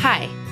Hi,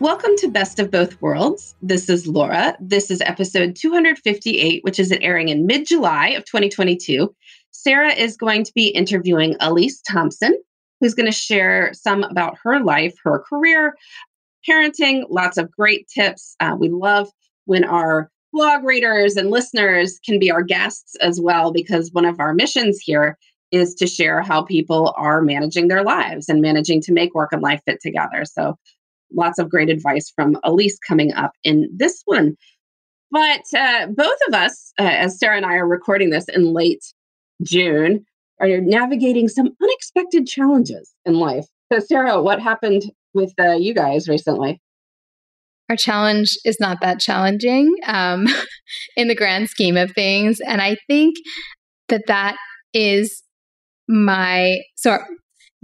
Welcome to Best of Both Worlds. This is Laura. This is episode 258, which is airing in mid-July of 2022. Sarah is going to be interviewing Alyce Thompson, who's going to share some about her life, her career, parenting, lots of great tips. We love when our blog readers and listeners can be our guests as well, because one of our missions here is to share how people are managing their lives and managing to make work and life fit together. So lots of great advice from Alyce coming up in this one. But both of us, as Sarah and I are recording this in late June, are navigating some unexpected challenges in life. So Sarah, what happened with you guys recently? Our challenge is not that challenging in the grand scheme of things. And I think that is my... So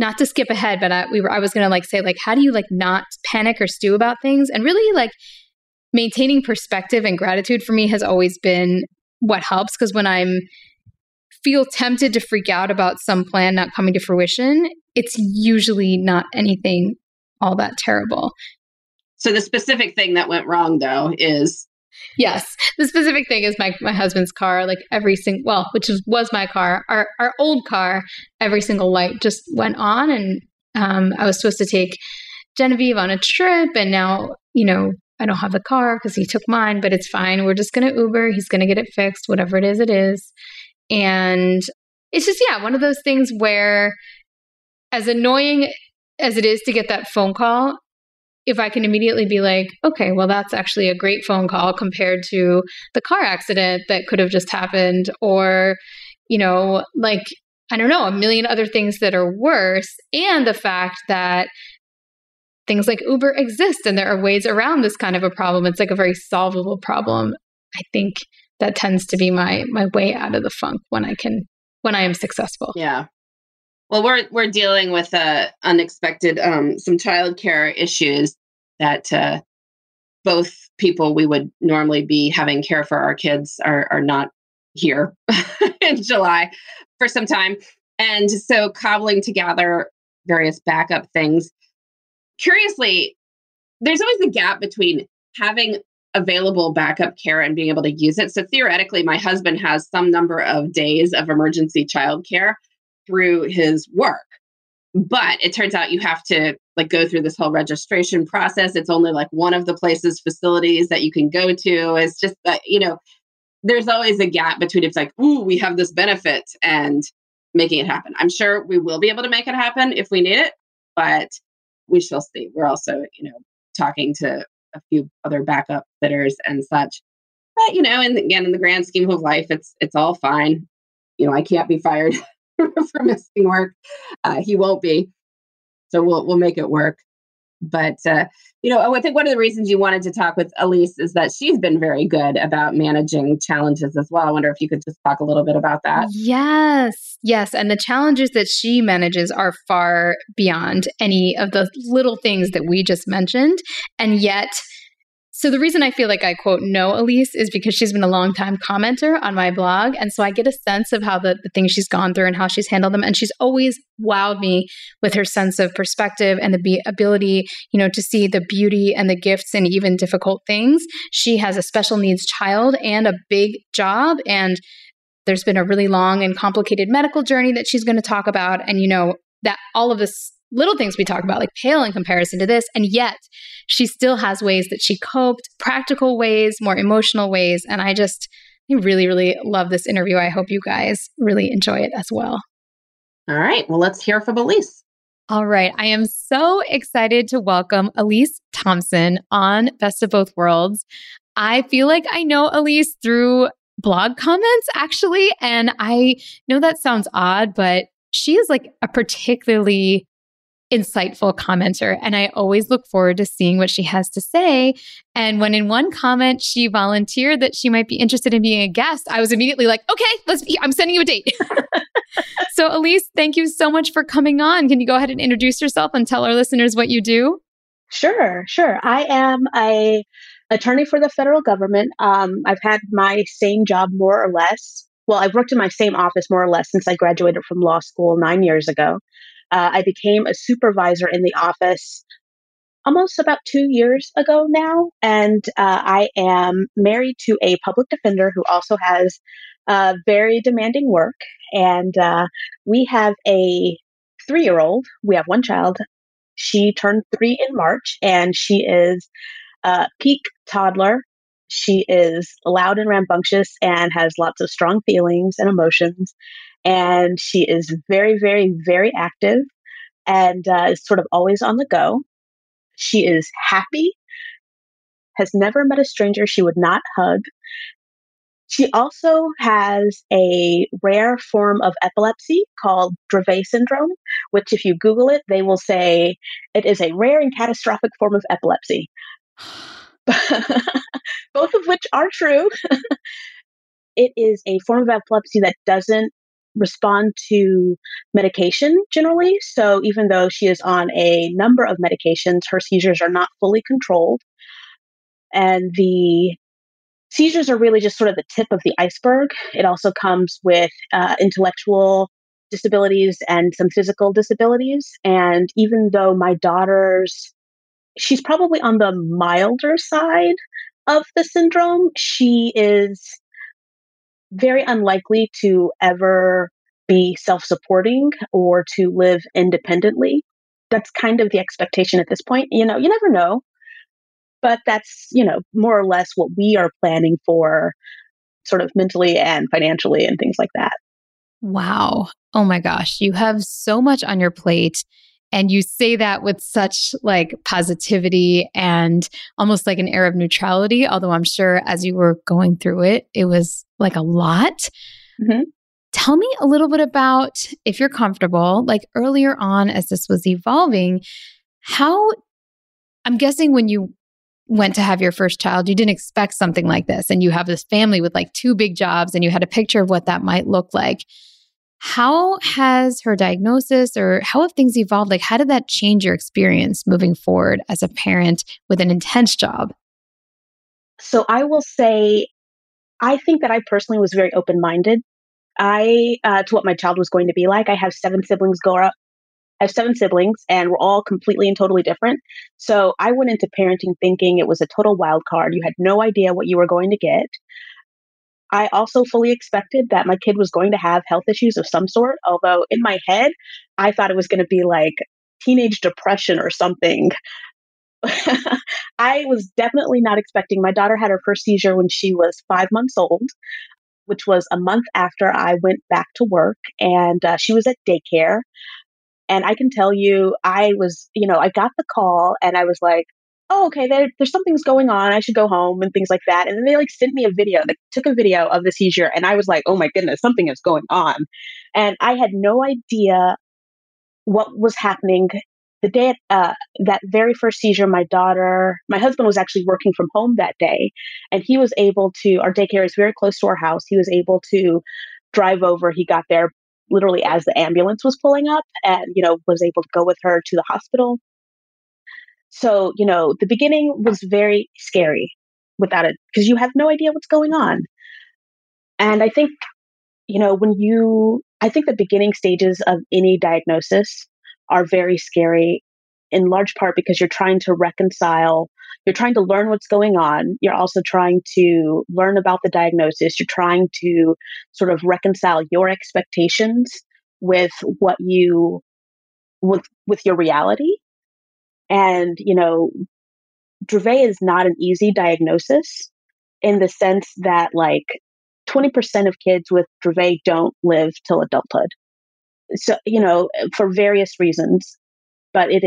not to skip ahead, but I was going to say how do you not panic or stew about things? And really maintaining perspective and gratitude for me has always been what helps, because when I feel tempted to freak out about some plan not coming to fruition, it's usually not anything all that terrible. So the specific thing that went wrong though is... Yes. The specific thing is my husband's car, which was my car, our old car, every single light just went on. And I was supposed to take Genevieve on a trip. And now, I don't have the car because he took mine, but it's fine. We're just going to Uber. He's going to get it fixed, whatever it is, it is. And it's just, one of those things where, as annoying as it is to get that phone call, if I can immediately be okay, well, that's actually a great phone call compared to the car accident that could have just happened, or, I don't know, a million other things that are worse. And the fact that things like Uber exist and there are ways around this kind of a problem. It's a very solvable problem. I think that tends to be my way out of the funk when I am successful. Yeah. Well, we're dealing with unexpected some childcare issues that both people we would normally be having care for our kids are not here in July for some time. And so cobbling together various backup things. Curiously, there's always a gap between having available backup care and being able to use it. So theoretically, my husband has some number of days of emergency childcare through his work. But it turns out you have to go through this whole registration process. It's only one of the places, facilities that you can go to. It's just that, there's always a gap between it's ooh, we have this benefit and making it happen. I'm sure we will be able to make it happen if we need it, but we shall see. We're also, talking to a few other backup sitters and such. But, in the grand scheme of life, it's all fine. I can't be fired for missing work. He won't be. So we'll make it work. But, I think one of the reasons you wanted to talk with Alyce is that she's been very good about managing challenges as well. I wonder if you could just talk a little bit about that. Yes. And the challenges that she manages are far beyond any of the little things that we just mentioned. And yet, so the reason I feel like I quote know Alyce is because she's been a long-time commenter on my blog. And so I get a sense of how the things she's gone through and how she's handled them. And she's always wowed me with her sense of perspective and the ability, to see the beauty and the gifts and even difficult things. She has a special needs child and a big job. And there's been a really long and complicated medical journey that she's going to talk about. And, that all of this little things we talk about pale in comparison to this. And yet she still has ways that she coped, practical ways, more emotional ways. And I really, really love this interview. I hope you guys really enjoy it as well. All right. Well, let's hear from Alyce. All right. I am so excited to welcome Alyce Thompson on Best of Both Worlds. I feel like I know Alyce through blog comments, actually. And I know that sounds odd, but she is a particularly insightful commenter. And I always look forward to seeing what she has to say. And when in one comment, she volunteered that she might be interested in being a guest, I was immediately okay, I'm sending you a date. So Alyce, thank you so much for coming on. Can you go ahead and introduce yourself and tell our listeners what you do? Sure. I am an attorney for the federal government. I've had my same job more or less. Well, I've worked in my same office more or less since I graduated from law school 9 years ago. I became a supervisor in the office almost about 2 years ago now, and I am married to a public defender who also has very demanding work, and we have a 3-year-old. We have one child. She turned 3 in March, and she is a peak toddler. She is loud and rambunctious and has lots of strong feelings and emotions. And she is very, very, very active and is sort of always on the go. She is happy, has never met a stranger she would not hug. She also has a rare form of epilepsy called Dravet Syndrome, which if you Google it, they will say it is a rare and catastrophic form of epilepsy. Both of which are true. It is a form of epilepsy that doesn't respond to medication generally. So even though she is on a number of medications, her seizures are not fully controlled. And the seizures are really just sort of the tip of the iceberg. It also comes with intellectual disabilities and some physical disabilities. And even though my daughter's she's probably on the milder side of the syndrome, she is very unlikely to ever be self-supporting or to live independently. That's kind of the expectation at this point. You never know, but that's, more or less what we are planning for sort of mentally and financially and things like that. Wow. Oh my gosh. You have so much on your plate. And you say that with such positivity and almost an air of neutrality, although I'm sure as you were going through it, it was a lot. Mm-hmm. Tell me a little bit about, if you're comfortable, earlier on as this was evolving, how, I'm guessing when you went to have your first child, you didn't expect something like this. And you have this family with 2 big jobs and you had a picture of what that might look like. How has her diagnosis or how have things evolved? How did that change your experience moving forward as a parent with an intense job So I will say, I think that I personally was very open-minded to what my child was going to be like. I have seven siblings and we're all completely and totally different. So I went into parenting thinking it was a total wild card. You had no idea what you were going to get. I also fully expected that my kid was going to have health issues of some sort, although in my head, I thought it was going to be like teenage depression or something. I was definitely not expecting. My daughter had her first seizure when she was 5 months old, which was a month after I went back to work, and she was at daycare. And I can tell you, I got the call and I was like, oh, okay, there's something's going on. I should go home and things like that. And then they sent me a video, they took a video of the seizure. And I was like, oh my goodness, something is going on. And I had no idea what was happening. The day that very first seizure, my husband was actually working from home that day. And he was able to, our daycare is very close to our house. He was able to drive over. He got there literally as the ambulance was pulling up and, was able to go with her to the hospital. So, the beginning was very scary without it, because you have no idea what's going on. And I think, I think the beginning stages of any diagnosis are very scary, in large part because you're trying to reconcile, you're trying to learn what's going on. You're also trying to learn about the diagnosis. You're trying to sort of reconcile your expectations with what you, with your reality. And, Dravet is not an easy diagnosis in the sense that 20% of kids with Dravet don't live till adulthood. So, for various reasons, but it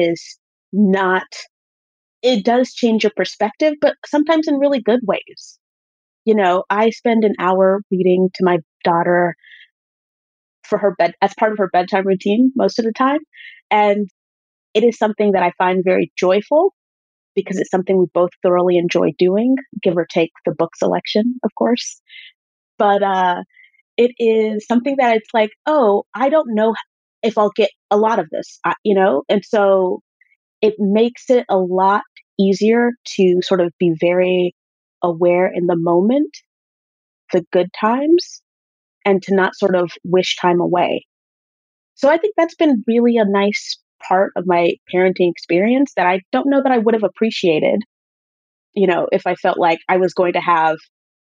does change your perspective, but sometimes in really good ways. I spend an hour reading to my daughter as part of her bedtime routine most of the time. And it is something that I find very joyful because it's something we both thoroughly enjoy doing, give or take the book selection, of course. But it is something that it's like, oh, I don't know if I'll get a lot of this, And so it makes it a lot easier to sort of be very aware in the moment, the good times, and to not sort of wish time away. So I think that's been really a nice part of my parenting experience that I don't know that I would have appreciated, if I felt like I was going to have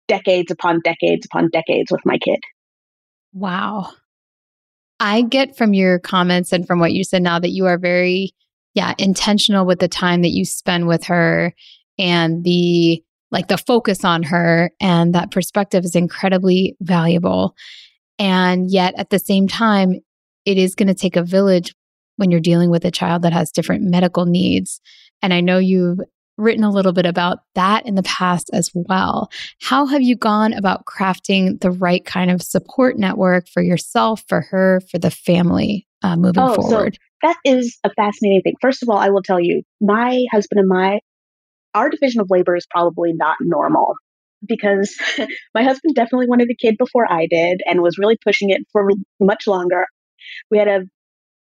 decades upon decades upon decades with my kid. Wow. I get from your comments and from what you said now that you are very, intentional with the time that you spend with her, and the focus on her, and that perspective is incredibly valuable. And yet at the same time, it is going to take a village when you're dealing with a child that has different medical needs. And I know you've written a little bit about that in the past as well. How have you gone about crafting the right kind of support network for yourself, for her, for the family moving forward? So that is a fascinating thing. First of all, I will tell you, my husband and our division of labor is probably not normal, because my husband definitely wanted a kid before I did and was really pushing it for much longer. We had a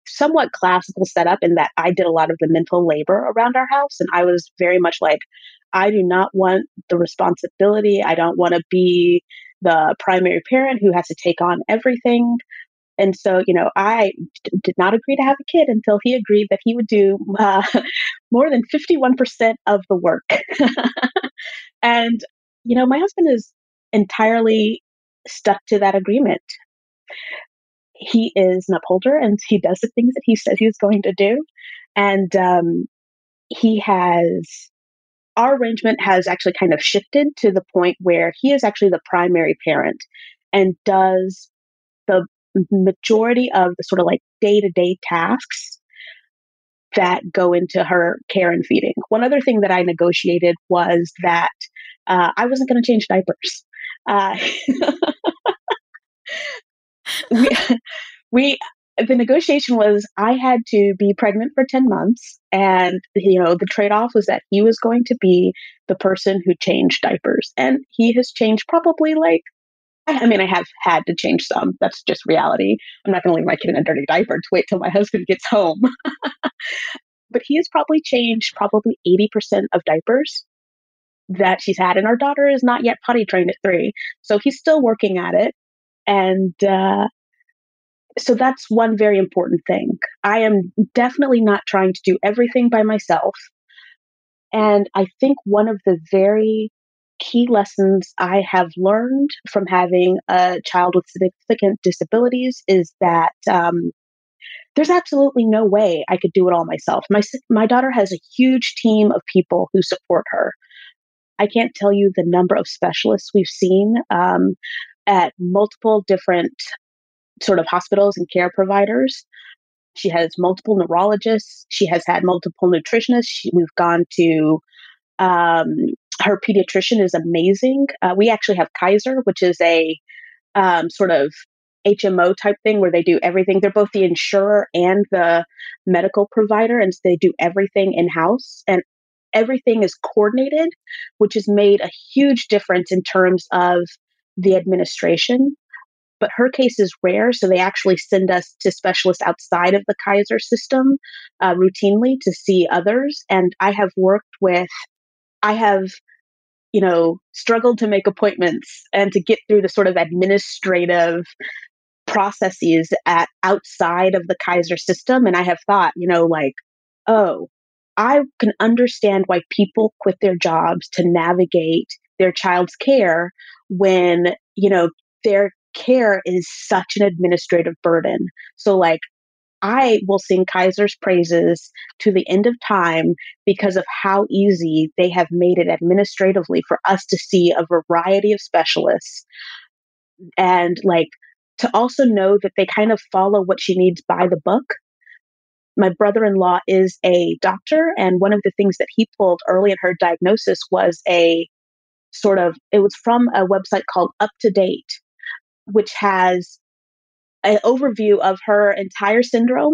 somewhat classical setup in that I did a lot of the mental labor around our house. And I was very much like, I do not want the responsibility. I don't want to be the primary parent who has to take on everything. And so, I did not agree to have a kid until he agreed that he would do more than 51% of the work. And, my husband is entirely stuck to that agreement. He is an upholder, and he does the things that he said he was going to do. And our arrangement has actually kind of shifted to the point where he is actually the primary parent and does the majority of the sort of day-to-day tasks that go into her care and feeding. One other thing that I negotiated was that I wasn't going to change diapers. The negotiation was I had to be pregnant for 10 months. And, the trade-off was that he was going to be the person who changed diapers. And he has changed probably I have had to change some. That's just reality. I'm not going to leave my kid in a dirty diaper to wait till my husband gets home. But he has probably changed 80% of diapers. that she's had. And our daughter is not yet potty trained at 3. So he's still working at it. And so that's one very important thing. I am definitely not trying to do everything by myself. And I think one of the very key lessons I have learned from having a child with significant disabilities is that there's absolutely no way I could do it all myself. My daughter has a huge team of people who support her. I can't tell you the number of specialists we've seen at multiple different sort of hospitals and care providers. She has multiple neurologists. She has had multiple nutritionists. We've gone to her pediatrician is amazing. We actually have Kaiser, which is a sort of HMO type thing where they do everything. They're both the insurer and the medical provider, and they do everything in-house. And everything is coordinated, which has made a huge difference in terms of the administration. But her case is rare, so they actually send us to specialists outside of the Kaiser system routinely to see others. And I have, struggled to make appointments and to get through the sort of administrative processes outside of the Kaiser system. And I have thought, I can understand why people quit their jobs to navigate their child's care when, their care is such an administrative burden. So I will sing Kaiser's praises to the end of time because of how easy they have made it administratively for us to see a variety of specialists. And to also know that they kind of follow what she needs by the book. My brother-in-law is a doctor, and one of the things that he pulled early in her diagnosis was it was from a website called UpToDate, which has an overview of her entire syndrome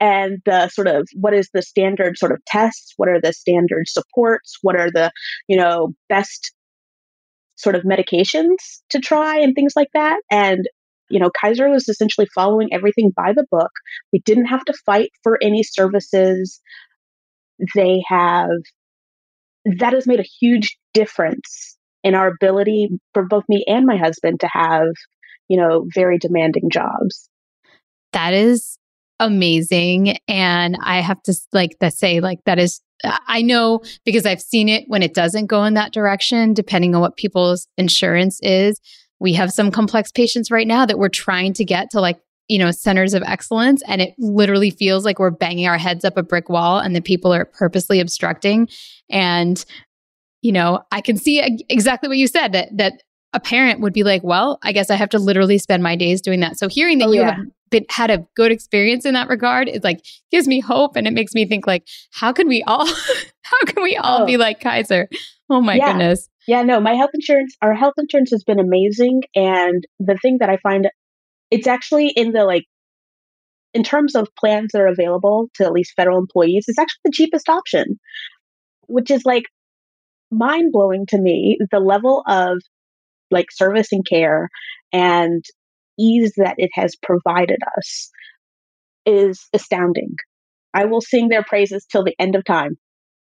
and the sort of what is the standard sort of tests, what are the standard supports, what are the, best sort of medications to try and things like that. And, Kaiser was essentially following everything by the book. We didn't have to fight for any services. That has made a huge difference in our ability for both me and my husband to have very demanding jobs. That is amazing. And I have to that is, I know because I've seen it when it doesn't go in that direction, depending on what people's insurance is. We have some complex patients right now that we're trying to get to centers of excellence. And it literally feels like we're banging our heads up a brick wall and the people are purposely obstructing. And, I can see exactly what you said, that a parent would be like, well, I guess I have to literally spend my days doing that. So hearing that you had a good experience in that regard, it gives me hope. And it makes me think how can we all be like Kaiser? Oh my goodness. Yeah, no, our health insurance has been amazing. And the thing that I find, it's actually in the in terms of plans that are available to at least federal employees, it's actually the cheapest option, which is mind blowing to me, the level of service and care and ease that it has provided us is astounding. I will sing their praises till the end of time.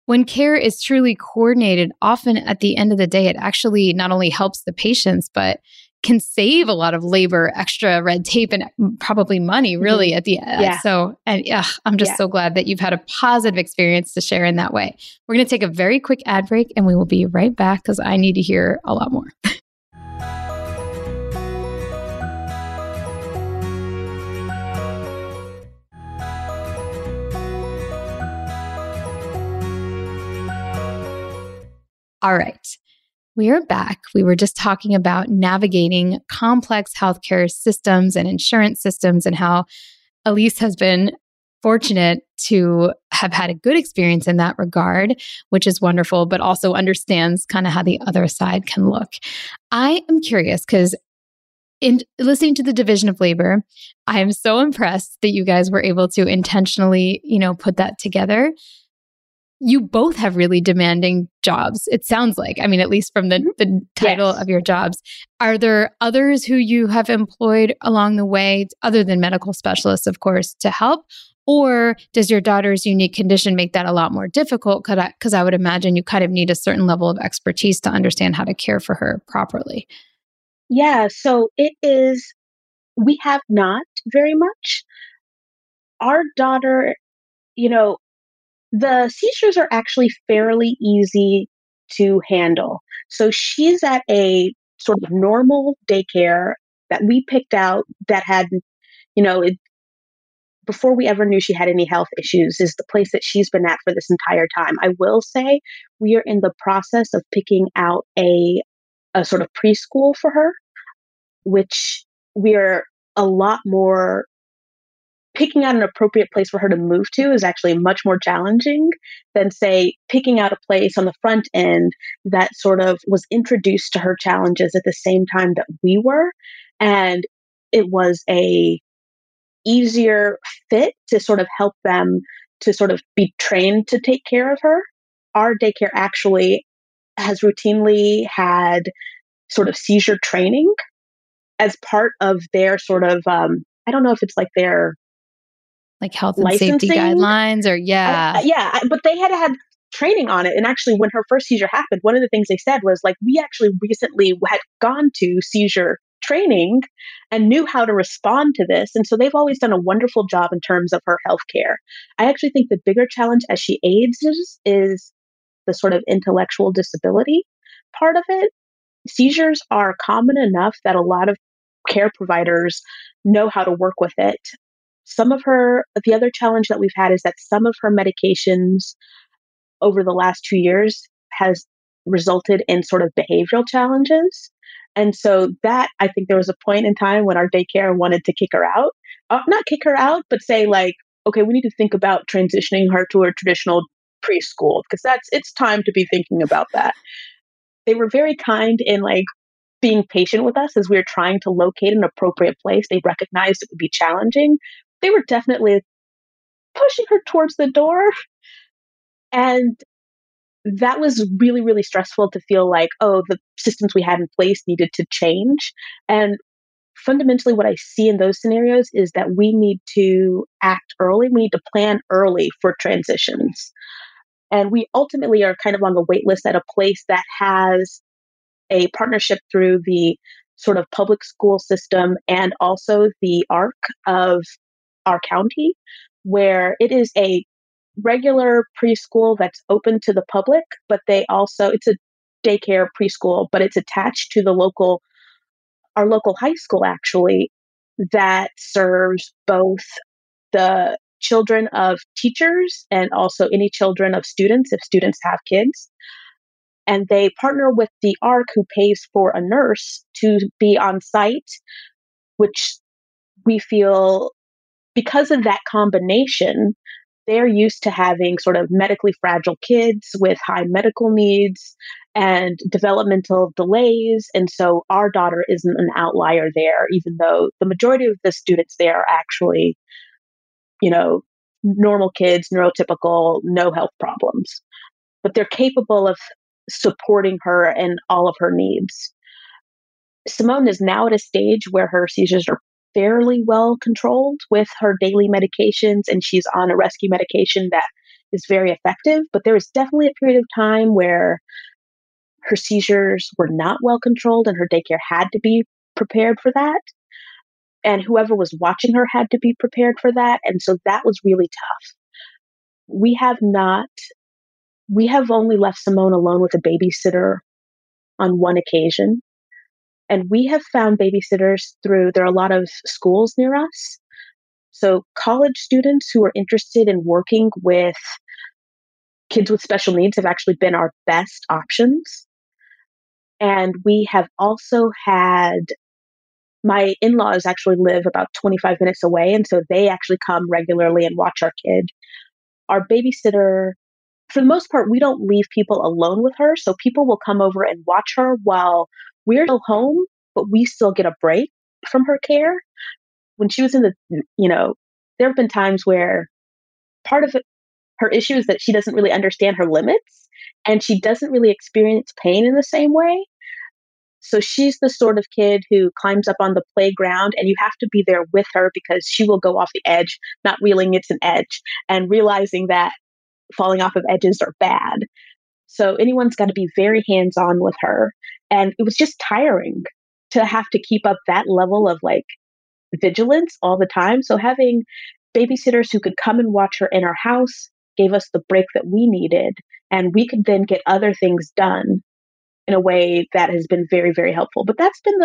When care is truly coordinated, often at the end of the day, it actually not only helps the patients, but can save a lot of labor, extra red tape, and probably money really at the end. Yeah. So, I'm just so glad that you've had a positive experience to share in that way. We're going to take a very quick ad break and we will be right back because I need to hear a lot more. All right, we are back. We were just talking about navigating complex healthcare systems and insurance systems and how Alyce has been fortunate to have had a good experience in that regard, which is wonderful, but also understands kind of how the other side can look. I am curious because in listening to the division of labor, I am so impressed that you guys were able to intentionally, put that together. You both have really demanding jobs, it sounds like. I mean, at least from the title of your jobs. Are there others who you have employed along the way, other than medical specialists, of course, to help? Or does your daughter's unique condition make that a lot more difficult? Because I would imagine you kind of need a certain level of expertise to understand how to care for her properly. Yeah, so it is, we have not very much. Our daughter, you know, the seizures are actually fairly easy to handle. So she's at a sort of normal daycare that we picked out that had, you know, it, before we ever knew she had any health issues, is the place that she's been at for this entire time. I will say we are in the process of picking out a sort of preschool for her, which we are a lot more, picking out an appropriate place for her to move to is actually much more challenging than, say, picking out a place on the front end that sort of was introduced to her challenges at the same time that we were. And it was a easier fit to sort of help them to sort of be trained to take care of her. Our daycare actually has routinely had sort of seizure training as part of their sort of, I don't know if it's like their like health and safety guidelines or but they had training on it. And actually when her first seizure happened, one of the things they said was like, we actually recently had gone to seizure training and knew how to respond to this. And so they've always done a wonderful job in terms of her healthcare. I actually think the bigger challenge as she ages is the sort of intellectual disability part of it. Seizures are common enough that a lot of care providers know how to work with it. Some of her, the other challenge that we've had is that some of her medications over the last 2 years has resulted in sort of behavioral challenges. And so that, I think there was a point in time when our daycare wanted to kick her out, not kick her out, but say like, okay, we need to think about transitioning her to her traditional preschool because it's time to be thinking about that. They were very kind in like being patient with us as we were trying to locate an appropriate place. They recognized it would be challenging. They were definitely pushing her towards the door. And that was really, really stressful to feel like, oh, the systems we had in place needed to change. And fundamentally, what I see in those scenarios is that we need to act early. We need to plan early for transitions. And we ultimately are kind of on the wait list at a place that has a partnership through the sort of public school system and also the ARC of our county, where it is a regular preschool that's open to the public, but they also, it's a daycare preschool, but it's attached to the local, our local high school actually, that serves both the children of teachers and also any children of students, if students have kids. And they partner with the ARC, who pays for a nurse to be on site, which we feel, because of that combination, they're used to having sort of medically fragile kids with high medical needs and developmental delays. And so our daughter isn't an outlier there, even though the majority of the students there are actually, you know, normal kids, neurotypical, no health problems. But they're capable of supporting her and all of her needs. Simone is now at a stage where her seizures are fairly well controlled with her daily medications, and she's on a rescue medication that is very effective. But there was definitely a period of time where her seizures were not well controlled, and her daycare had to be prepared for that. And whoever was watching her had to be prepared for that. And so that was really tough. We have only left Simone alone with a babysitter on one occasion. And we have found babysitters through, there are a lot of schools near us. So college students who are interested in working with kids with special needs have actually been our best options. And we have also had, my in-laws actually live about 25 minutes away. And so they actually come regularly and watch our kid. Our babysitter, for the most part, we don't leave people alone with her. So people will come over and watch her while we're still home, but we still get a break from her care. When she was in the, you know, there have been times where part of it, her issue is that she doesn't really understand her limits and she doesn't really experience pain in the same way. So she's the sort of kid who climbs up on the playground and you have to be there with her because she will go off the edge, not realizing it's an edge and realizing that falling off of edges are bad. So anyone's got to be very hands-on with her. And it was just tiring to have to keep up that level of like vigilance all the time. So having babysitters who could come and watch her in our house gave us the break that we needed. And we could then get other things done in a way that has been very, very helpful. But that's been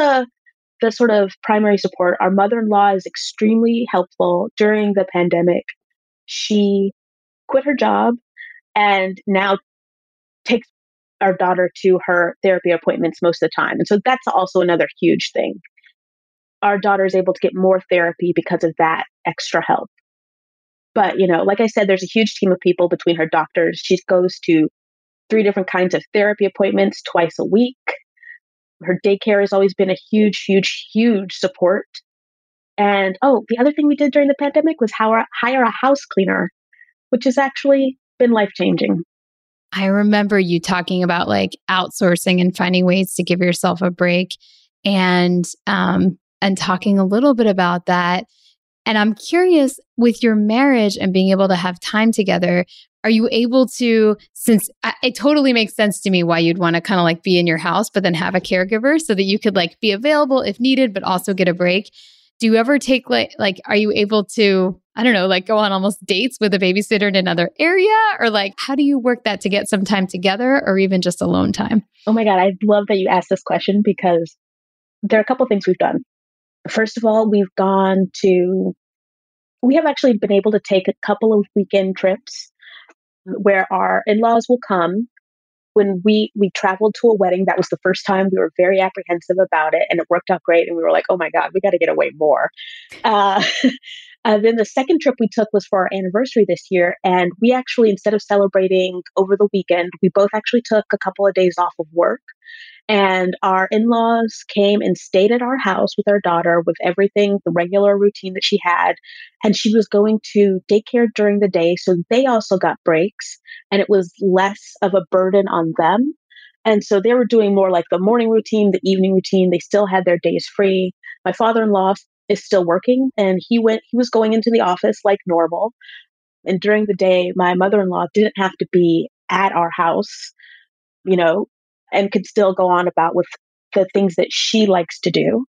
the sort of primary support. Our mother-in-law is extremely helpful. During the pandemic, she quit her job and now takes our daughter to her therapy appointments most of the time. And so that's also another huge thing. Our daughter is able to get more therapy because of that extra help. But, you know, like I said, there's a huge team of people between her doctors. She goes to 3 different kinds of therapy appointments twice a week. Her daycare has always been a huge, huge, huge support. And, the other thing we did during the pandemic was hire a house cleaner, which has actually been life-changing. I remember you talking about like outsourcing and finding ways to give yourself a break and talking a little bit about that. And I'm curious, with your marriage and being able to have time together, are you able to, since it totally makes sense to me why you'd want to kind of like be in your house, but then have a caregiver so that you could like be available if needed, but also get a break. Do you ever take like, are you able to, I don't know, like go on almost dates with a babysitter in another area? Or like, how do you work that to get some time together or even just alone time? Oh my God, I love that you asked this question because there are a couple things we've done. First of all, we have actually been able to take a couple of weekend trips where our in-laws will come. When we traveled to a wedding, that was the first time. We were very apprehensive about it and it worked out great. And we were like, oh my God, we got to get away more. Then the second trip we took was for our anniversary this year. And we actually, instead of celebrating over the weekend, we both actually took a couple of days off of work. And our in-laws came and stayed at our house with our daughter with everything, the regular routine that she had. And she was going to daycare during the day. So they also got breaks. And it was less of a burden on them. And so they were doing more like the morning routine, the evening routine. They still had their days free. My father-in-law is still working and he was going into the office like normal. And during the day, my mother-in-law didn't have to be at our house, you know, and could still go on about with the things that she likes to do.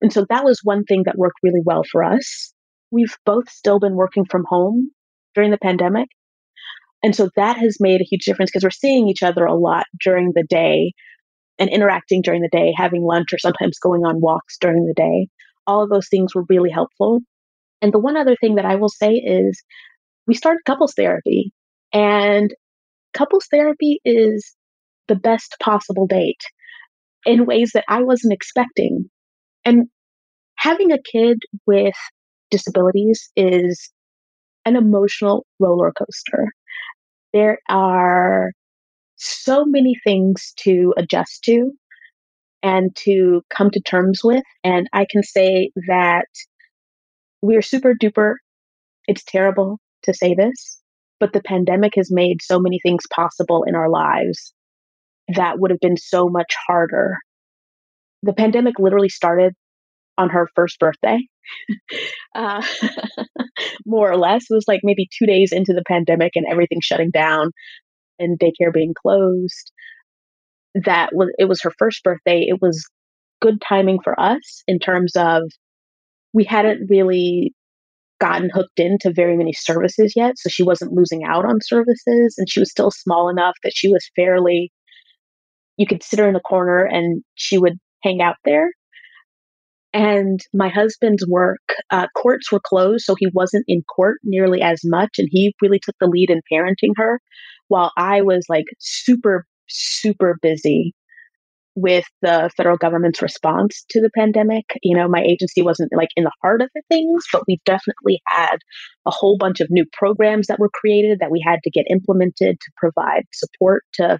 And so that was one thing that worked really well for us. We've both still been working from home during the pandemic. And so that has made a huge difference because we're seeing each other a lot during the day and interacting during the day, having lunch or sometimes going on walks during the day. All of those things were really helpful. And the one other thing that I will say is we started couples therapy. And couples therapy is the best possible date in ways that I wasn't expecting. And having a kid with disabilities is an emotional roller coaster. There are so many things to adjust to and to come to terms with. And I can say that we're super duper. It's terrible to say this, but the pandemic has made so many things possible in our lives that would have been so much harder. The pandemic literally started on her first birthday, more or less. It was like maybe 2 days into the pandemic and everything shutting down and daycare being closed. It was her first birthday. It was good timing for us in terms of we hadn't really gotten hooked into very many services yet. So she wasn't losing out on services and she was still small enough that she was you could sit her in a corner and she would hang out there. And my husband's work, courts were closed, so he wasn't in court nearly as much. And he really took the lead in parenting her while I was like super, super busy with the federal government's response to the pandemic. You know, my agency wasn't like in the heart of the things, but we definitely had a whole bunch of new programs that were created that we had to get implemented to provide support to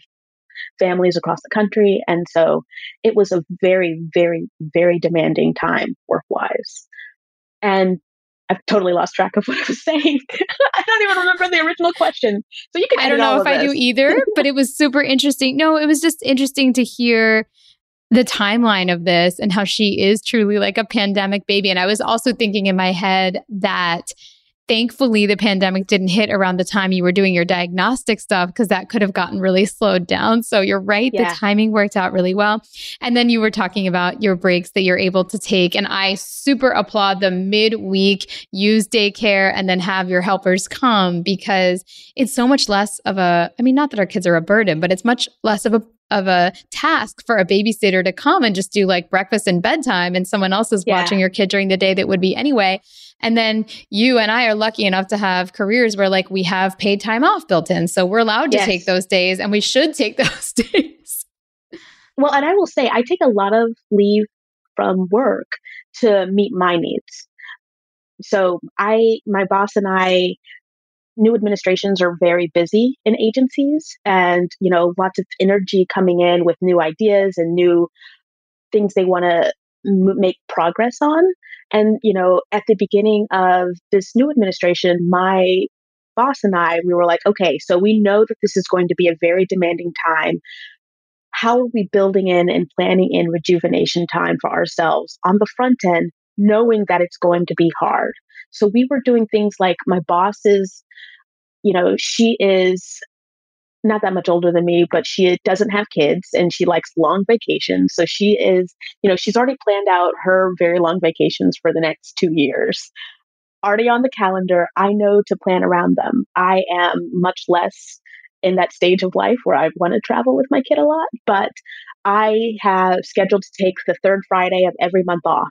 families across the country. And so it was a very, very, very demanding time work-wise. And I've totally lost track of what I was saying. I don't even remember the original question. So you can I don't know if I do either, but it was super interesting. No, it was just interesting to hear the timeline of this and how she is truly like a pandemic baby. And I was also thinking in my head that thankfully the pandemic didn't hit around the time you were doing your diagnostic stuff, because that could have gotten really slowed down. So you're right. Yeah. The timing worked out really well. And then you were talking about your breaks that you're able to take. And I super applaud the midweek, use daycare and then have your helpers come, because it's so much less of a, I mean, not that our kids are a burden, but it's much less of a task for a babysitter to come and just do like breakfast and bedtime, and someone else is watching your kid during the day that would be anyway. And then you and I are lucky enough to have careers where like we have paid time off built in. So we're allowed to take those days, and we should take those days. Well, and I will say I take a lot of leave from work to meet my needs. So my boss and I, new administrations are very busy in agencies, and, you know, lots of energy coming in with new ideas and new things they want to make progress on. And, you know, at the beginning of this new administration, my boss and I, we were like, okay, so we know that this is going to be a very demanding time. How are we building in and planning in rejuvenation time for ourselves on the front end, knowing that it's going to be hard? So we were doing things like my boss is, you know, she is not that much older than me, but she doesn't have kids and she likes long vacations. So she is, you know, she's already planned out her very long vacations for the next 2 years, already on the calendar. I know to plan around them. I am much less in that stage of life where I want to travel with my kid a lot, but I have scheduled to take the third Friday of every month off.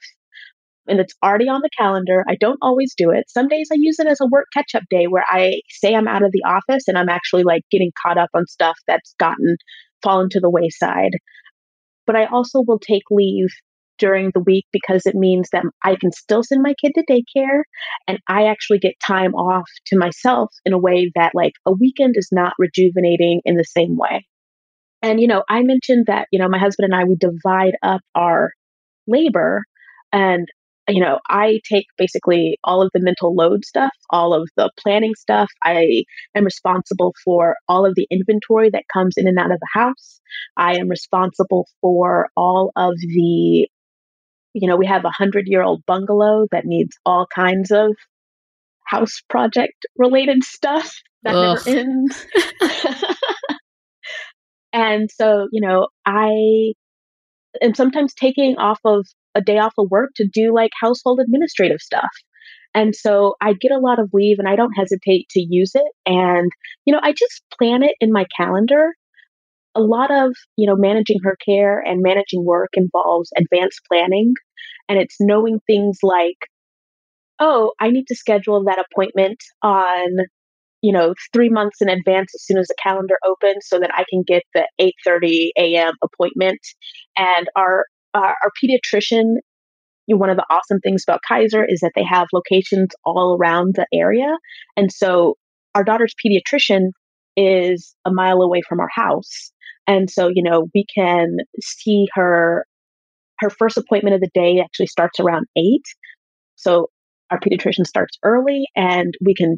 And it's already on the calendar. I don't always do it. Some days I use it as a work catch-up day where I say I'm out of the office and I'm actually like getting caught up on stuff that's fallen to the wayside. But I also will take leave during the week because it means that I can still send my kid to daycare and I actually get time off to myself in a way that like a weekend is not rejuvenating in the same way. And, you know, I mentioned that, you know, my husband and I, we divide up our labor. And you know, I take basically all of the mental load stuff, all of the planning stuff. I am responsible for all of the inventory that comes in and out of the house. I am responsible for all of the, you know, we have a 100-year-old bungalow that needs all kinds of house project related stuff that never ends. And so, you know, I am sometimes taking off of a day off of work to do like household administrative stuff. And so I get a lot of leave and I don't hesitate to use it. And, you know, I just plan it in my calendar. A lot of, you know, managing her care and managing work involves advanced planning. And it's knowing things like, oh, I need to schedule that appointment on, you know, 3 months in advance as soon as the calendar opens so that I can get the 8:30 a.m. appointment. And our pediatrician, one of the awesome things about Kaiser is that they have locations all around the area. And so our daughter's pediatrician is a mile away from our house. And so, you know, we can see her first appointment of the day actually starts around 8. So our pediatrician starts early and we can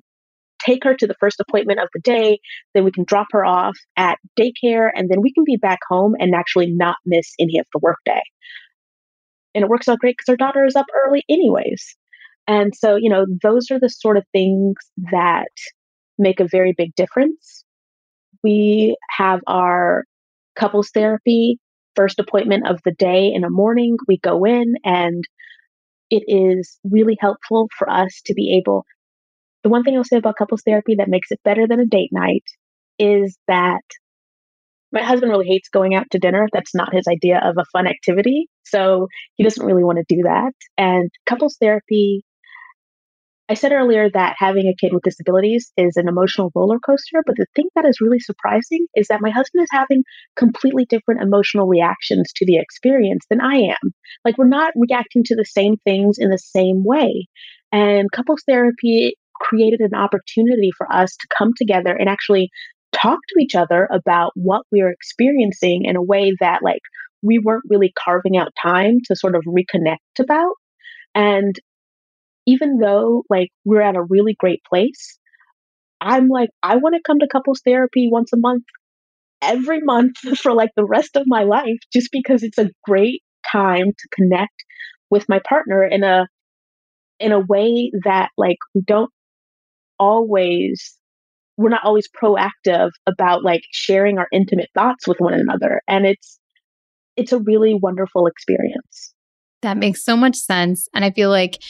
take her to the first appointment of the day, then we can drop her off at daycare, and then we can be back home and actually not miss any of the workday. And it works out great because our daughter is up early anyways. And so, you know, those are the sort of things that make a very big difference. We have our couples therapy first appointment of the day in the morning. We go in and it is really helpful for us to be able. The one thing I'll say about couples therapy that makes it better than a date night is that my husband really hates going out to dinner. That's not his idea of a fun activity. So he doesn't really want to do that. And couples therapy, I said earlier that having a kid with disabilities is an emotional roller coaster. But the thing that is really surprising is that my husband is having completely different emotional reactions to the experience than I am. Like we're not reacting to the same things in the same way. And couples therapy created an opportunity for us to come together and actually talk to each other about what we were experiencing in a way that like we weren't really carving out time to sort of reconnect about. And even though like we're at a really great place, I'm like, I want to come to couples therapy once a month every month for like the rest of my life, just because it's a great time to connect with my partner in a way that like we're not always proactive about like sharing our intimate thoughts with one another. And it's a really wonderful experience. That makes so much sense. And I feel like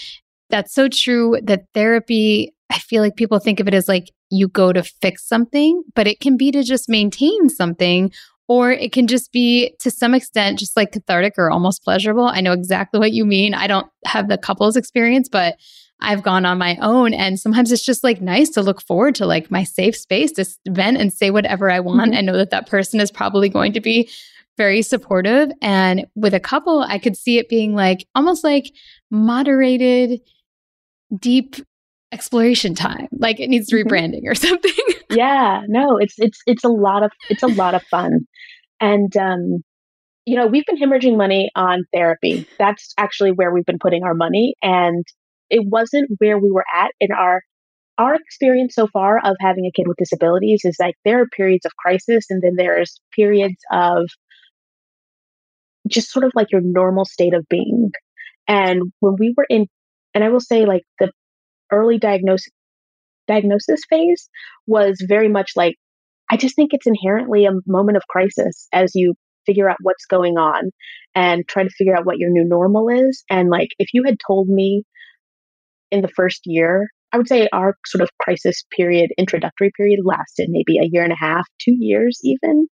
that's so true, that therapy, I feel like people think of it as like you go to fix something, but it can be to just maintain something, or it can just be to some extent just like cathartic or almost pleasurable. I know exactly what you mean. I don't have the couples experience, but I've gone on my own, and sometimes it's just like nice to look forward to like my safe space to vent and say whatever I want, and know that that person is probably going to be very supportive. And with a couple, I could see it being like almost like moderated deep exploration time. Like it needs rebranding or something. Yeah, no, it's a lot of fun. And you know, we've been hemorrhaging money on therapy. That's actually where we've been putting our money, and it wasn't where we were at in our experience so far of having a kid with disabilities. Is like there are periods of crisis, and then there's periods of just sort of like your normal state of being. And when we were in, and I will say like the early diagnosis phase was very much like, I just think it's inherently a moment of crisis as you figure out what's going on and try to figure out what your new normal is. And like, if you had told me in the first year, I would say our sort of crisis period, introductory period lasted maybe a year and a half, 2 years even.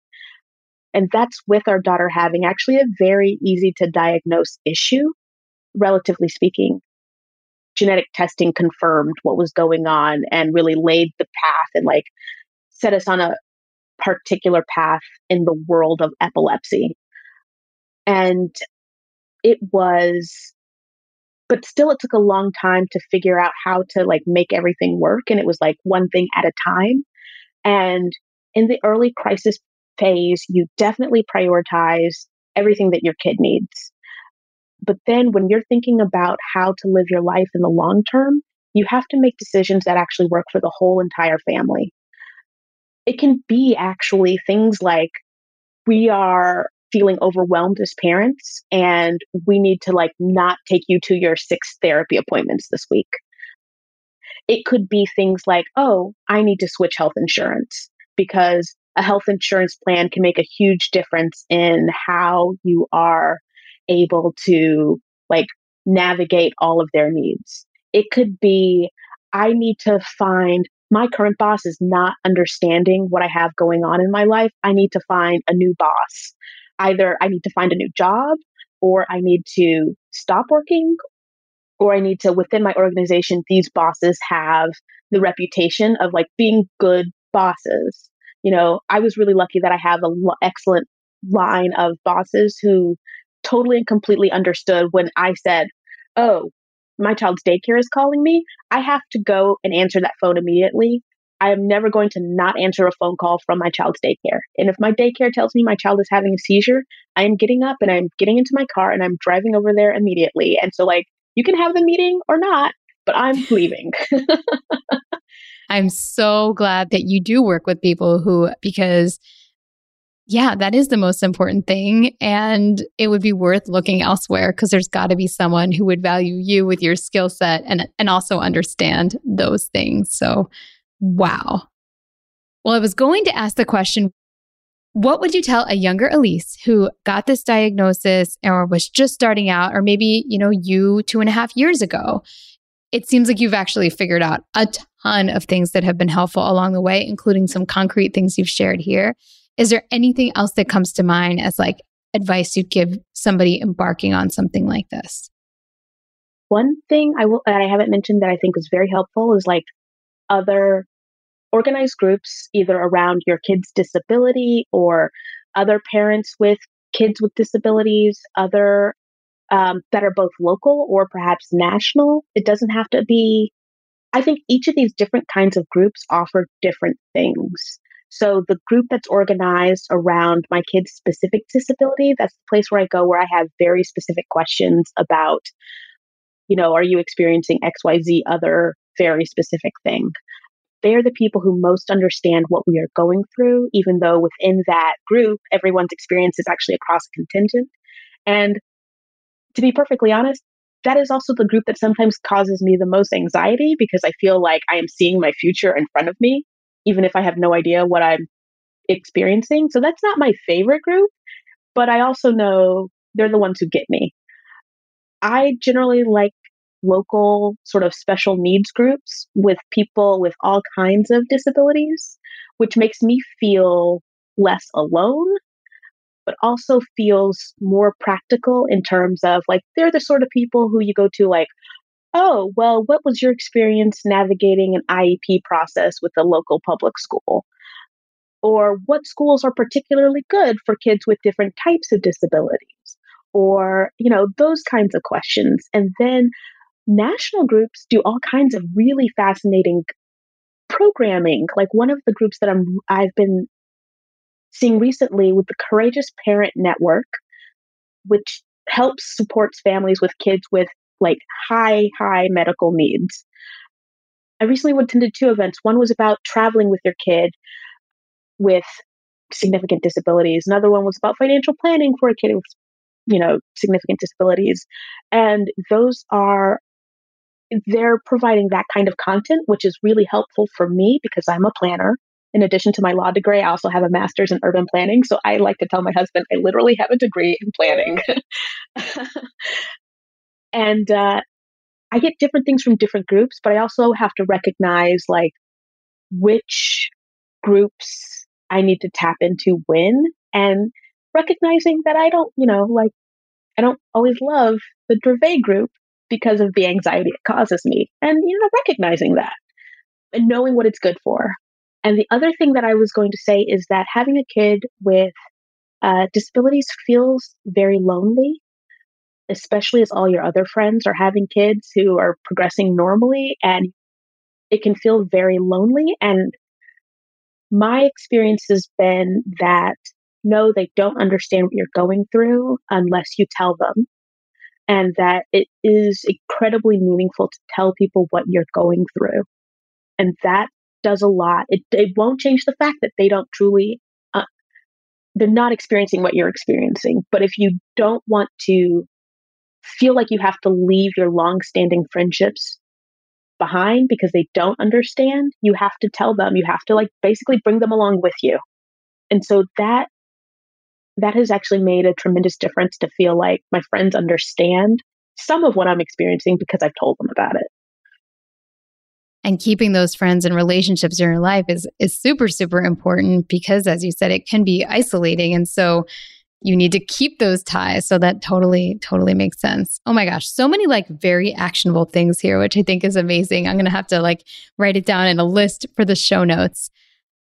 And that's with our daughter having actually a very easy to diagnose issue, relatively speaking. Genetic testing confirmed what was going on and really laid the path and like set us on a particular path in the world of epilepsy. And it was, but still it took a long time to figure out how to like make everything work. And it was like one thing at a time. And in the early crisis phase, you definitely prioritize everything that your kid needs. But then when you're thinking about how to live your life in the long term, you have to make decisions that actually work for the whole entire family. It can be actually things like we are feeling overwhelmed as parents and we need to like not take you to your 6 therapy appointments this week. It could be things like, oh, I need to switch health insurance because a health insurance plan can make a huge difference in how you are able to like navigate all of their needs. It could be, I need to find, my current boss is not understanding what I have going on in my life. I need to find a new boss. Either I need to find a new job, or I need to stop working, or I need to, within my organization, these bosses have the reputation of like being good bosses. You know, I was really lucky that I have an excellent line of bosses who totally and completely understood when I said, oh, my child's daycare is calling me. I have to go and answer that phone immediately. I am never going to not answer a phone call from my child's daycare. And if my daycare tells me my child is having a seizure, I am getting up and I'm getting into my car and I'm driving over there immediately. And so like, you can have the meeting or not, but I'm leaving. I'm so glad that you do work with people who, because yeah, that is the most important thing. And it would be worth looking elsewhere, because there's got to be someone who would value you with your skill set and also understand those things. So, wow. Well, I was going to ask the question, what would you tell a younger Alyce who got this diagnosis or was just starting out, or maybe, you know, you 2.5 years ago? It seems like you've actually figured out a ton of things that have been helpful along the way, including some concrete things you've shared here. Is there anything else that comes to mind as like advice you'd give somebody embarking on something like this? One thing I haven't mentioned that I think is very helpful is like other organized groups, either around your kid's disability or other parents with kids with disabilities, other that are both local or perhaps national. It doesn't have to be, I think each of these different kinds of groups offer different things. So the group that's organized around my kid's specific disability, that's the place where I go where I have very specific questions about, you know, are you experiencing XYZ other very specific thing? they're the people who most understand what we are going through, even though within that group, everyone's experience is actually across a contingent. And to be perfectly honest, that is also the group that sometimes causes me the most anxiety, because I feel like I am seeing my future in front of me, even if I have no idea what I'm experiencing. So that's not my favorite group, but I also know they're the ones who get me. I generally like local sort of special needs groups with people with all kinds of disabilities, which makes me feel less alone, but also feels more practical in terms of like, they're the sort of people who you go to like, oh, well, what was your experience navigating an IEP process with a local public school? Or what schools are particularly good for kids with different types of disabilities? Or, you know, those kinds of questions. And then national groups do all kinds of really fascinating programming. Like one of the groups that I've been seeing recently with the Courageous Parent Network, which helps supports families with kids with like high medical needs. I recently attended two events. One was about traveling with your kid with significant disabilities. Another one was about financial planning for a kid with, you know, significant disabilities. And they're providing that kind of content, which is really helpful for me because I'm a planner. In addition to my law degree, I also have a master's in urban planning. So I like to tell my husband, I literally have a degree in planning. And I get different things from different groups, but I also have to recognize like which groups I need to tap into when, and recognizing that I don't, you know, like I don't always love the Dravet group because of the anxiety it causes me, and, you know, recognizing that and knowing what it's good for. And the other thing that I was going to say is that having a kid with disabilities feels very lonely, especially as all your other friends are having kids who are progressing normally, and it can feel very lonely. And my experience has been that, no, they don't understand what you're going through unless you tell them, and that it is incredibly meaningful to tell people what you're going through. And that does a lot. It won't change the fact that they don't truly, they're not experiencing what you're experiencing. But if you don't want to feel like you have to leave your long-standing friendships behind because they don't understand, you have to tell them. You have to like basically bring them along with you. And so that has actually made a tremendous difference to feel like my friends understand some of what I'm experiencing because I've told them about it. And keeping those friends and relationships in your life is super, super important because, as you said, it can be isolating. And so you need to keep those ties. So that totally, totally makes sense. Oh my gosh. So many like very actionable things here, which I think is amazing. I'm going to have to like write it down in a list for the show notes.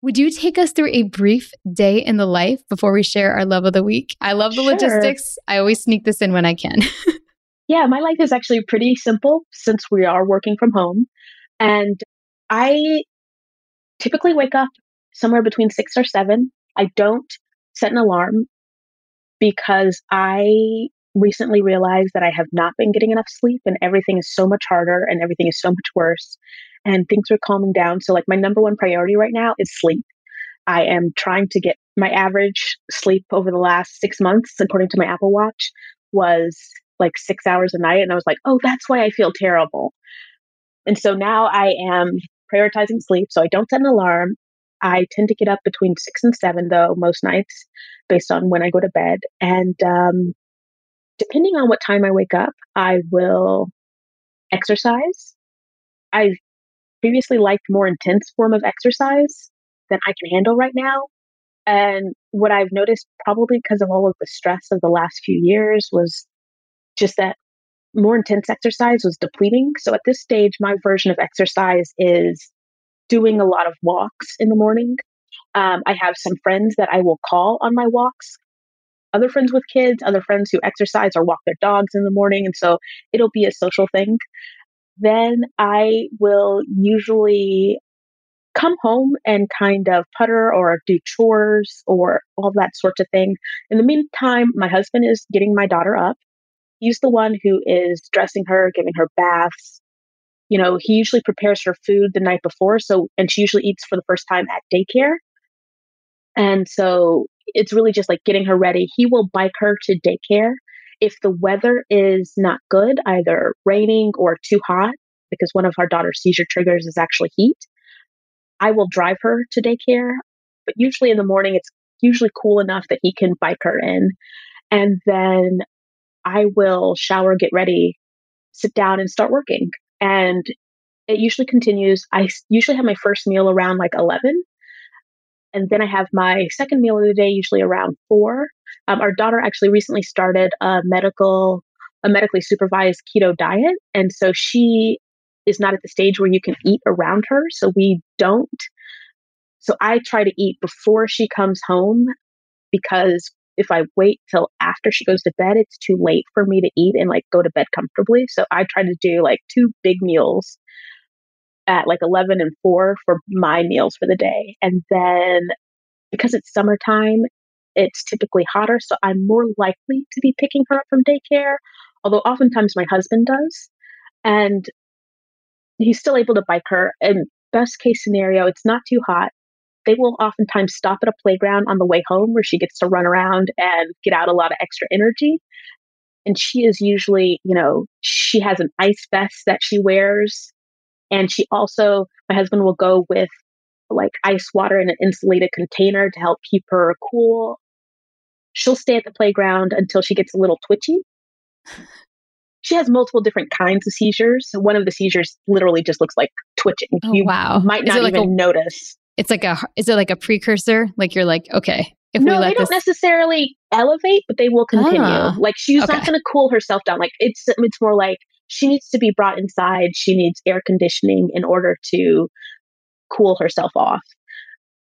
Would you take us through a brief day in the life before we share our love of the week? I love the logistics. I always sneak this in when I can. Yeah, my life is actually pretty simple since we are working from home. And I typically wake up somewhere between 6 or 7. I don't set an alarm because I recently realized that I have not been getting enough sleep and everything is so much harder and everything is so much worse. And things are calming down. So like my number one priority right now is sleep. I am trying to get my average sleep over the last 6 months, according to my Apple Watch, was like 6 hours a night. And I was like, oh, that's why I feel terrible. And so now I am prioritizing sleep. So I don't set an alarm. I tend to get up between 6 and 7, though, most nights, based on when I go to bed. And depending on what time I wake up, I will exercise. I've previously liked more intense form of exercise than I can handle right now. And what I've noticed, probably because of all of the stress of the last few years, was just that more intense exercise was depleting. So at this stage, my version of exercise is doing a lot of walks in the morning. I have some friends that I will call on my walks, other friends with kids, other friends who exercise or walk their dogs in the morning. And so it'll be a social thing. Then I will usually come home and kind of putter or do chores or all that sort of thing. In the meantime, my husband is getting my daughter up. He's the one who is dressing her, giving her baths, You know, he usually prepares her food the night before, and she usually eats for the first time at daycare. And so it's really just like getting her ready. He will bike her to daycare. If the weather is not good, either raining or too hot, because one of our daughter's seizure triggers is actually heat, I will drive her to daycare. But usually in the morning, it's usually cool enough that he can bike her in. And then I will shower, get ready, sit down and start working. And it usually continues. I usually have my first meal around like 11. And then I have my second meal of the day, usually around 4. Our daughter actually recently started a medically supervised keto diet. And so she is not at the stage where you can eat around her. So we don't. So I try to eat before she comes home, because if I wait till after she goes to bed, it's too late for me to eat and like go to bed comfortably. So I try to do like 2 big meals at like 11 and 4 for my meals for the day. And then because it's summertime, it's typically hotter. So I'm more likely to be picking her up from daycare, although oftentimes my husband does. And he's still able to bike her. And best case scenario, it's not too hot. They will oftentimes stop at a playground on the way home where she gets to run around and get out a lot of extra energy. And she is usually, you know, she has an ice vest that she wears. And she also, my husband will go with like ice water in an insulated container to help keep her cool. She'll stay at the playground until she gets a little twitchy. She has multiple different kinds of seizures. So one of the seizures literally just looks like twitching. Oh, you might not like even notice. It's like is it like a precursor? Like you're like, okay, they don't necessarily elevate, but they will continue. Like she's not going to cool herself down. Like it's more like she needs to be brought inside. She needs air conditioning in order to cool herself off.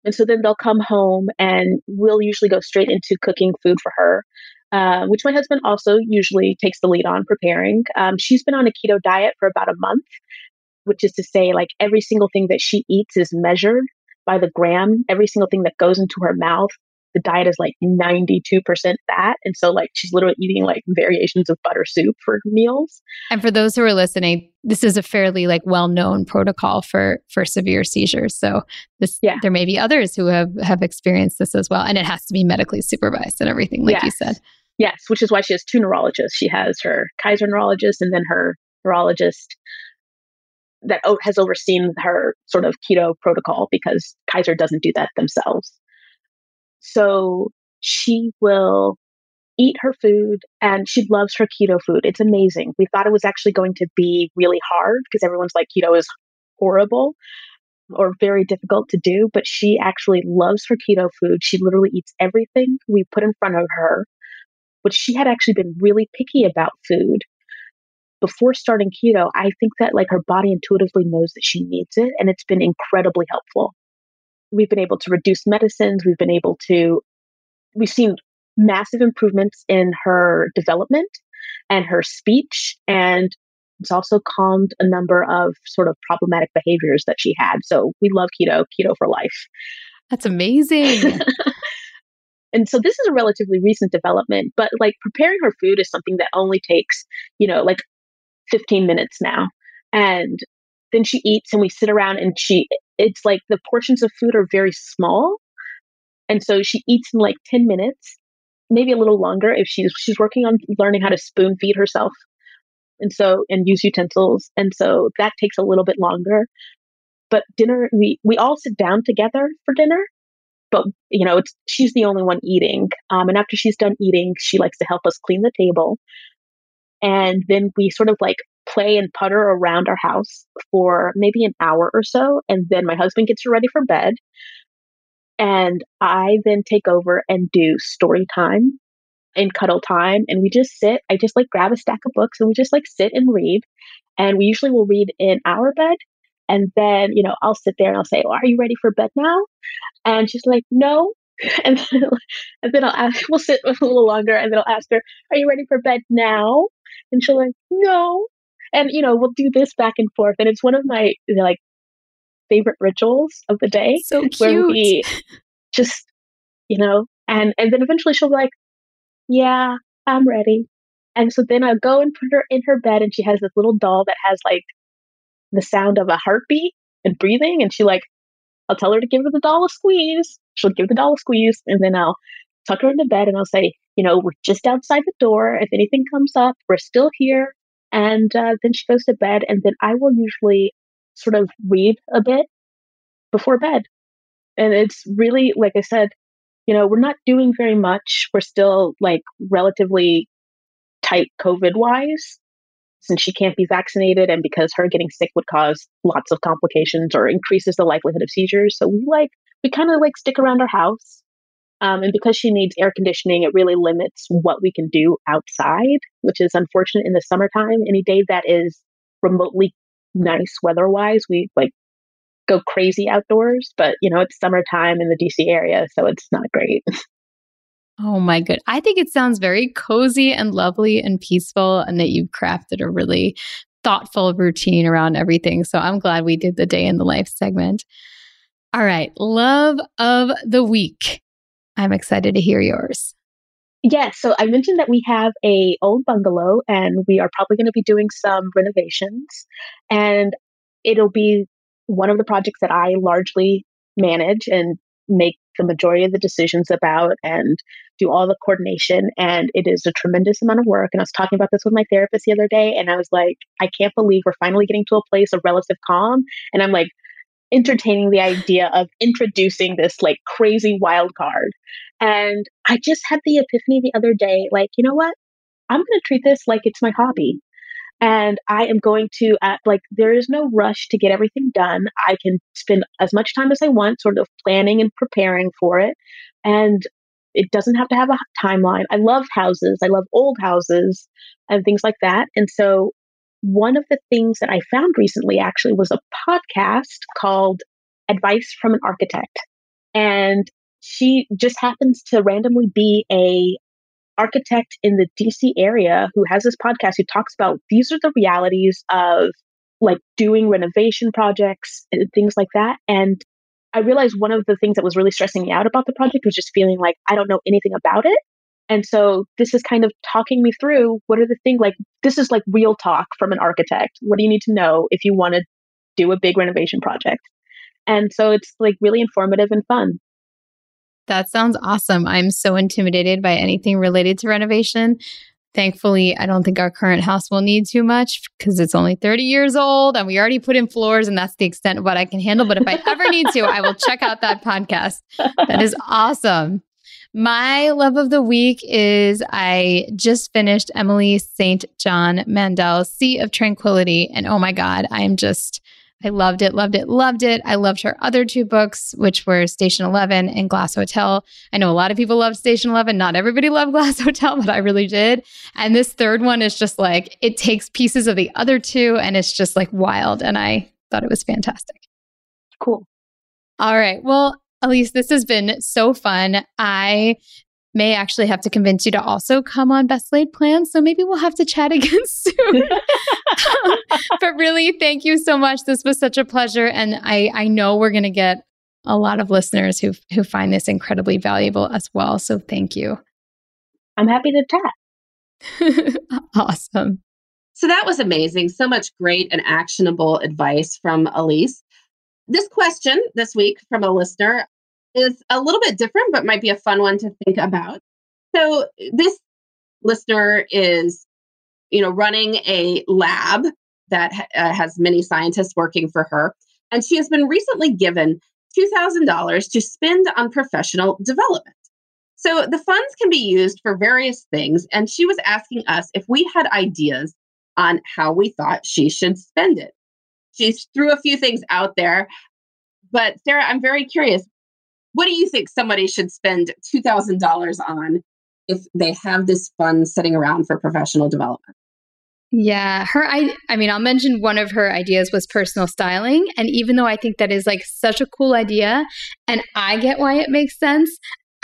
And so then they'll come home and we'll usually go straight into cooking food for her, which my husband also usually takes the lead on preparing. She's been on a keto diet for about a month, which is to say like every single thing that she eats is measured by the gram. Every single thing that goes into her mouth, the diet is like 92% fat. And so like she's literally eating like variations of butter soup for meals. And for those who are listening, this is a fairly like well-known protocol for severe seizures. So there may be others who have experienced this as well. And it has to be medically supervised and everything, like you said. Yes, which is why she has 2 neurologists. She has her Kaiser neurologist and then her neurologist that has overseen her sort of keto protocol, because Kaiser doesn't do that themselves. So she will eat her food and she loves her keto food. It's amazing. We thought it was actually going to be really hard because everyone's like, keto is horrible or very difficult to do, but she actually loves her keto food. She literally eats everything we put in front of her, which she had actually been really picky about food. Before starting keto, I think that like her body intuitively knows that she needs it, and it's been incredibly helpful. We've been able to reduce medicines. We've seen massive improvements in her development and her speech. And it's also calmed a number of sort of problematic behaviors that she had. So we love keto for life. That's amazing. And so this is a relatively recent development, but like preparing her food is something that only takes, you know, like 15 minutes now. And then she eats and we sit around and it's like the portions of food are very small. And so she eats in like 10 minutes, maybe a little longer if she's working on learning how to spoon feed herself and use utensils. And so that takes a little bit longer. But dinner, we all sit down together for dinner, but you know, she's the only one eating. And after she's done eating, she likes to help us clean the table. And then we sort of like play and putter around our house for maybe an hour or so. And then my husband gets her ready for bed. And I then take over and do story time and cuddle time. And we just sit. I just like grab a stack of books and we just like sit and read. And we usually will read in our bed. And then, you know, I'll sit there and I'll say, well, are you ready for bed now? And she's like, no. And then we'll sit a little longer and then I'll ask her, are you ready for bed now? And she'll like, no. And, you know, we'll do this back and forth. And it's one of my like favorite rituals of the day. So cute. Where we just, you know, and then eventually she'll be like, yeah, I'm ready. And so then I'll go and put her in her bed, and she has this little doll that has like the sound of a heartbeat and breathing. And she like, I'll tell her to give the doll a squeeze. She'll give the doll a squeeze. And then I'll tuck her into bed and I'll say, you know, we're just outside the door. If anything comes up, we're still here. And then she goes to bed. And then I will usually sort of read a bit before bed. And it's really, like I said, you know, we're not doing very much. We're still like relatively tight COVID wise, since she can't be vaccinated and because her getting sick would cause lots of complications or increases the likelihood of seizures. So we kind of like stick around our house. And because she needs air conditioning, it really limits what we can do outside, which is unfortunate in the summertime. Any day that is remotely nice weather-wise, we like go crazy outdoors. But, you know, it's summertime in the DC area, so it's not great. Oh my good. I think it sounds very cozy and lovely and peaceful, and that you've crafted a really thoughtful routine around everything. So I'm glad we did the day in the life segment. All right. Love of the week. I'm excited to hear yours. Yes. Yeah, so I mentioned that we have a old bungalow and we are probably going to be doing some renovations, and it'll be one of the projects that I largely manage and make the majority of the decisions about and do all the coordination. And it is a tremendous amount of work. And I was talking about this with my therapist the other day, and I was like, I can't believe we're finally getting to a place of relative calm. And I'm like entertaining the idea of introducing this like crazy wild card. And I just had the epiphany the other day, like, you know what? I'm going to treat this like it's my hobby. And I am going to act like there is no rush to get everything done. I can spend as much time as I want sort of planning and preparing for it. And it doesn't have to have a timeline. I love houses. I love old houses and things like that. And so one of the things that I found recently actually was a podcast called Advice from an Architect. And she just happens to randomly be a architect in the DC area who has this podcast who talks about these are the realities of like doing renovation projects and things like that. And I realized one of the things that was really stressing me out about the project was just feeling like I don't know anything about it. And so this is kind of talking me through what are the things like this is like real talk from an architect. What do you need to know if you want to do a big renovation project? And so it's like really informative and fun. That sounds awesome. I'm so intimidated by anything related to renovation. Thankfully, I don't think our current house will need too much because it's only 30 years old and we already put in floors, and that's the extent of what I can handle. But if I ever need to, I will check out that podcast. That is awesome. My love of the week is I just finished Emily St. John Mandel's Sea of Tranquility. And oh my God, I loved it, loved it, loved it. I loved her other two books, which were Station 11 and Glass Hotel. I know a lot of people loved Station 11. Not everybody loved Glass Hotel, but I really did. And this third one is just like, it takes pieces of the other two and it's just like wild. And I thought it was fantastic. Cool. All right. Well, Alyce, this has been so fun. I may actually have to convince you to also come on Best Laid Plans. So maybe we'll have to chat again soon. But really, thank you so much. This was such a pleasure. And I know we're going to get a lot of listeners who find this incredibly valuable as well. So thank you. I'm happy to chat. Awesome. So that was amazing. So much great and actionable advice from Alyce. This question this week from a listener is a little bit different, but might be a fun one to think about. So this listener is, running a lab that has many scientists working for her. And she has been recently given $2,000 to spend on professional development. So the funds can be used for various things. And she was asking us if we had ideas on how we thought she should spend it. She threw a few things out there. But Sarah, I'm very curious. What do you think somebody should spend $2,000 on if they have this fund sitting around for professional development? Yeah, I'll mention one of her ideas was personal styling. And even though I think that is like such a cool idea and I get why it makes sense,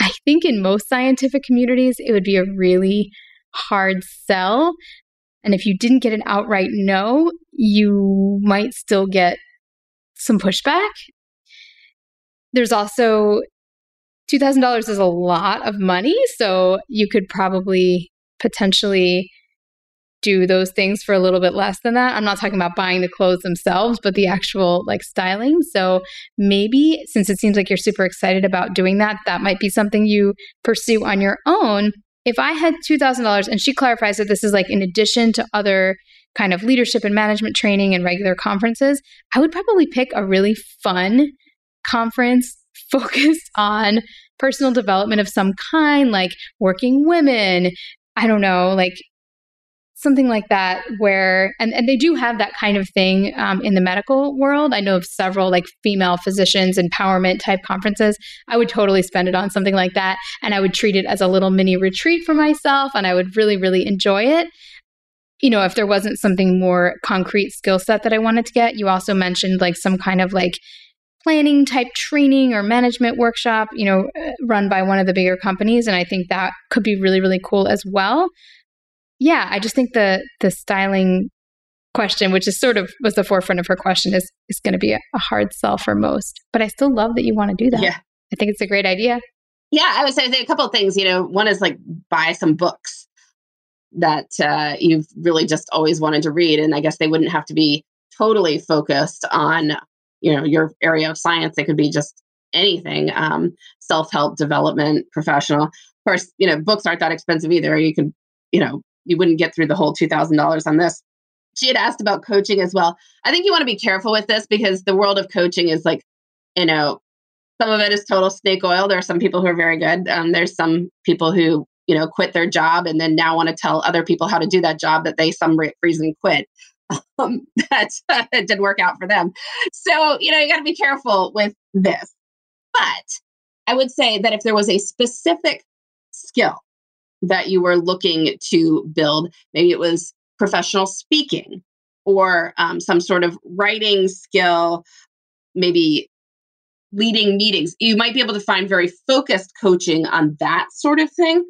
I think in most scientific communities, it would be a really hard sell. And if you didn't get an outright no, you might still get some pushback. There's also $2,000 is a lot of money. So you could probably potentially do those things for a little bit less than that. I'm not talking about buying the clothes themselves, but the actual like styling. So maybe since it seems like you're super excited about doing that, that might be something you pursue on your own. If I had $2,000, and she clarifies that this is like in addition to other kind of leadership and management training and regular conferences, I would probably pick a really fun conference focused on personal development of some kind, like working women, I don't know, like something like that, where, and they do have that kind of thing in the medical world. I know of several like female physicians empowerment type conferences. I would totally spend it on something like that. And I would treat it as a little mini retreat for myself. And I would really, really enjoy it. You know, if there wasn't something more concrete skill set that I wanted to get, you also mentioned like some kind of like planning type training or management workshop, you know, run by one of the bigger companies. And I think that could be really, really cool as well. Yeah, I just think the styling question, which is sort of was the forefront of her question, is going to be a hard sell for most. But I still love that you want to do that. Yeah. I think it's a great idea. Yeah, I would say a couple of things. You know, one is like buy some books that you've really just always wanted to read. And I guess they wouldn't have to be totally focused on, you know, your area of science. They could be just anything, self-help, development, professional. Of course, you know, books aren't that expensive either. You can, you know, you wouldn't get through the whole $2,000 on this. She had asked about coaching as well. I think you want to be careful with this because the world of coaching is like, you know, some of it is total snake oil. There are some people who are very good. There's some people who, you know, quit their job and then now want to tell other people how to do that job that they some reason quit. That didn't work out for them. So, you know, you got to be careful with this. But I would say that if there was a specific skill that you were looking to build, maybe it was professional speaking or some sort of writing skill, maybe leading meetings. You might be able to find very focused coaching on that sort of thing.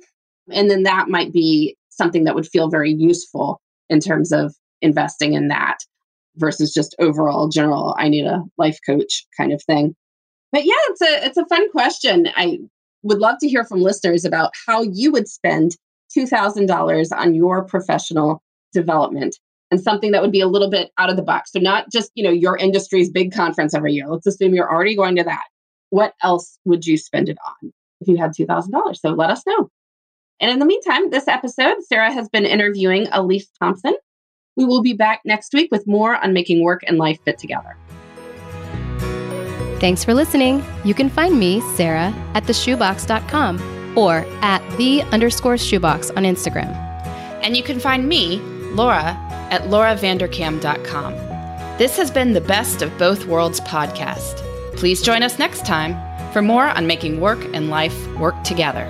And then that might be something that would feel very useful in terms of investing in that versus just overall general, I need a life coach kind of thing. But yeah, it's a fun question. I would love to hear from listeners about how you would spend $2,000 on your professional development and something that would be a little bit out of the box. So not just, you know, your industry's big conference every year. Let's assume you're already going to that. What else would you spend it on if you had $2,000? So let us know. And in the meantime, this episode, Sarah has been interviewing Alyce Thompson. We will be back next week with more on making work and life fit together. Thanks for listening. You can find me, Sarah, at theshoebox.com or at @the_shoebox on Instagram. And you can find me, Laura, at lauravanderkam.com. This has been the Best of Both Worlds podcast. Please join us next time for more on making work and life work together.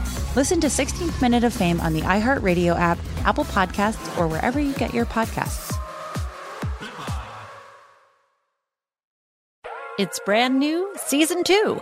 Listen to 16th Minute of Fame on the iHeartRadio app, Apple Podcasts, or wherever you get your podcasts. It's brand new Season 2.